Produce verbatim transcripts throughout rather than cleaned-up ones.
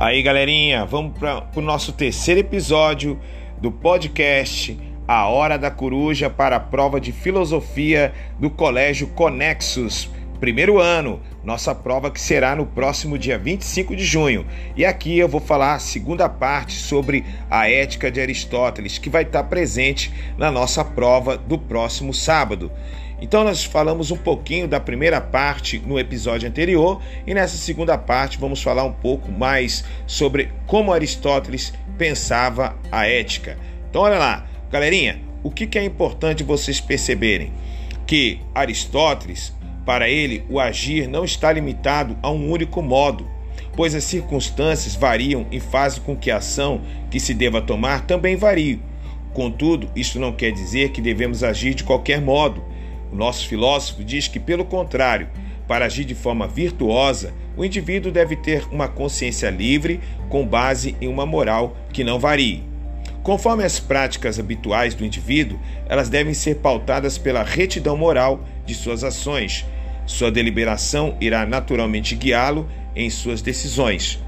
Aí, galerinha, vamos para o nosso terceiro episódio do podcast A Hora da Coruja para a prova de filosofia do Colégio Conexus, primeiro ano, nossa prova que será no próximo dia vinte e cinco de junho. E aqui eu vou falar a segunda parte sobre a ética de Aristóteles, que vai estar presente na nossa prova do próximo sábado. Então nós falamos um pouquinho da primeira parte no episódio anterior e nessa segunda parte vamos falar um pouco mais sobre como Aristóteles pensava a ética. Então olha lá, galerinha, o que é importante vocês perceberem? Que Aristóteles, para ele, o agir não está limitado a um único modo, pois as circunstâncias variam e fazem com que a ação que se deva tomar também varie. Contudo, isso não quer dizer que devemos agir de qualquer modo. O nosso filósofo diz que, pelo contrário, para agir de forma virtuosa, o indivíduo deve ter uma consciência livre com base em uma moral que não varie. Conforme as práticas habituais do indivíduo, elas devem ser pautadas pela retidão moral de suas ações. Sua deliberação irá naturalmente guiá-lo em suas decisões.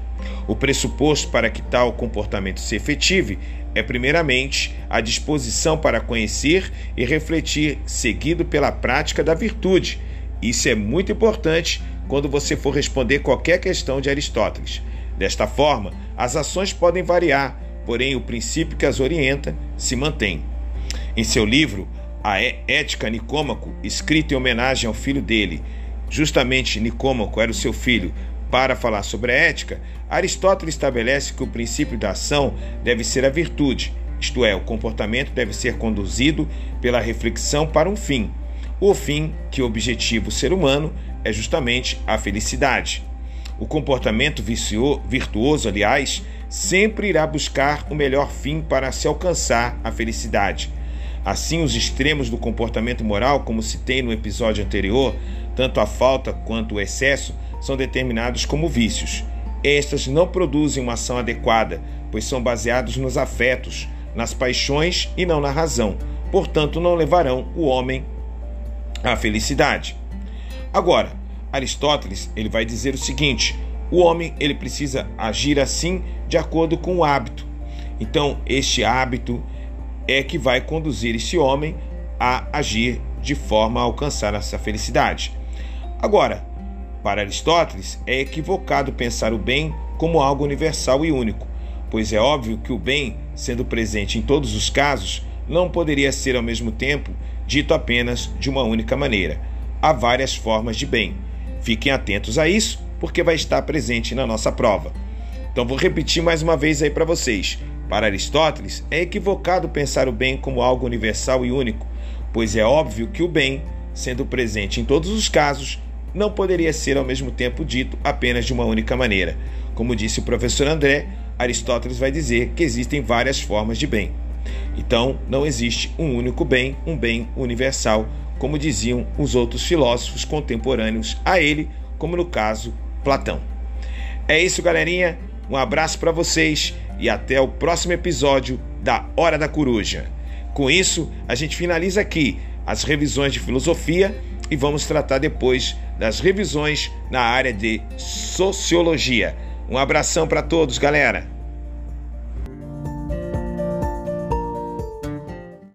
O pressuposto para que tal comportamento se efetive é, primeiramente, a disposição para conhecer e refletir, seguido pela prática da virtude. Isso é muito importante quando você for responder qualquer questão de Aristóteles. Desta forma, as ações podem variar, porém o princípio que as orienta se mantém. Em seu livro, A Ética Nicômaco, escrito em homenagem ao filho dele, justamente Nicômaco era o seu filho, para falar sobre a ética, Aristóteles estabelece que o princípio da ação deve ser a virtude, isto é, o comportamento deve ser conduzido pela reflexão para um fim. O fim, que objetiva o ser humano, é justamente a felicidade. O comportamento virtuoso, aliás, sempre irá buscar o melhor fim para se alcançar a felicidade. Assim, os extremos do comportamento moral, como citei no episódio anterior, tanto a falta quanto o excesso, são determinados como vícios. Estas não produzem uma ação adequada, pois são baseados nos afetos, nas paixões e não na razão. Portanto, não levarão o homem à felicidade. Agora, Aristóteles ele vai dizer o seguinte: o homem ele precisa agir assim de acordo com o hábito. Então, este hábito é que vai conduzir esse homem a agir de forma a alcançar essa felicidade. Agora, para Aristóteles, é equivocado pensar o bem como algo universal e único, pois é óbvio que o bem, sendo presente em todos os casos, não poderia ser ao mesmo tempo dito apenas de uma única maneira. Há várias formas de bem. Fiquem atentos a isso, porque vai estar presente na nossa prova. Então vou repetir mais uma vez aí para vocês. Para Aristóteles, é equivocado pensar o bem como algo universal e único, pois é óbvio que o bem, sendo presente em todos os casos, não poderia ser ao mesmo tempo dito apenas de uma única maneira. Como disse o professor André, Aristóteles vai dizer que existem várias formas de bem. Então, não existe um único bem, um bem universal, como diziam os outros filósofos contemporâneos a ele, como no caso Platão. É isso, galerinha. Um abraço para vocês e até o próximo episódio da Hora da Coruja. Com isso, a gente finaliza aqui as revisões de filosofia e vamos tratar depois das revisões na área de sociologia. Um abração para todos, galera!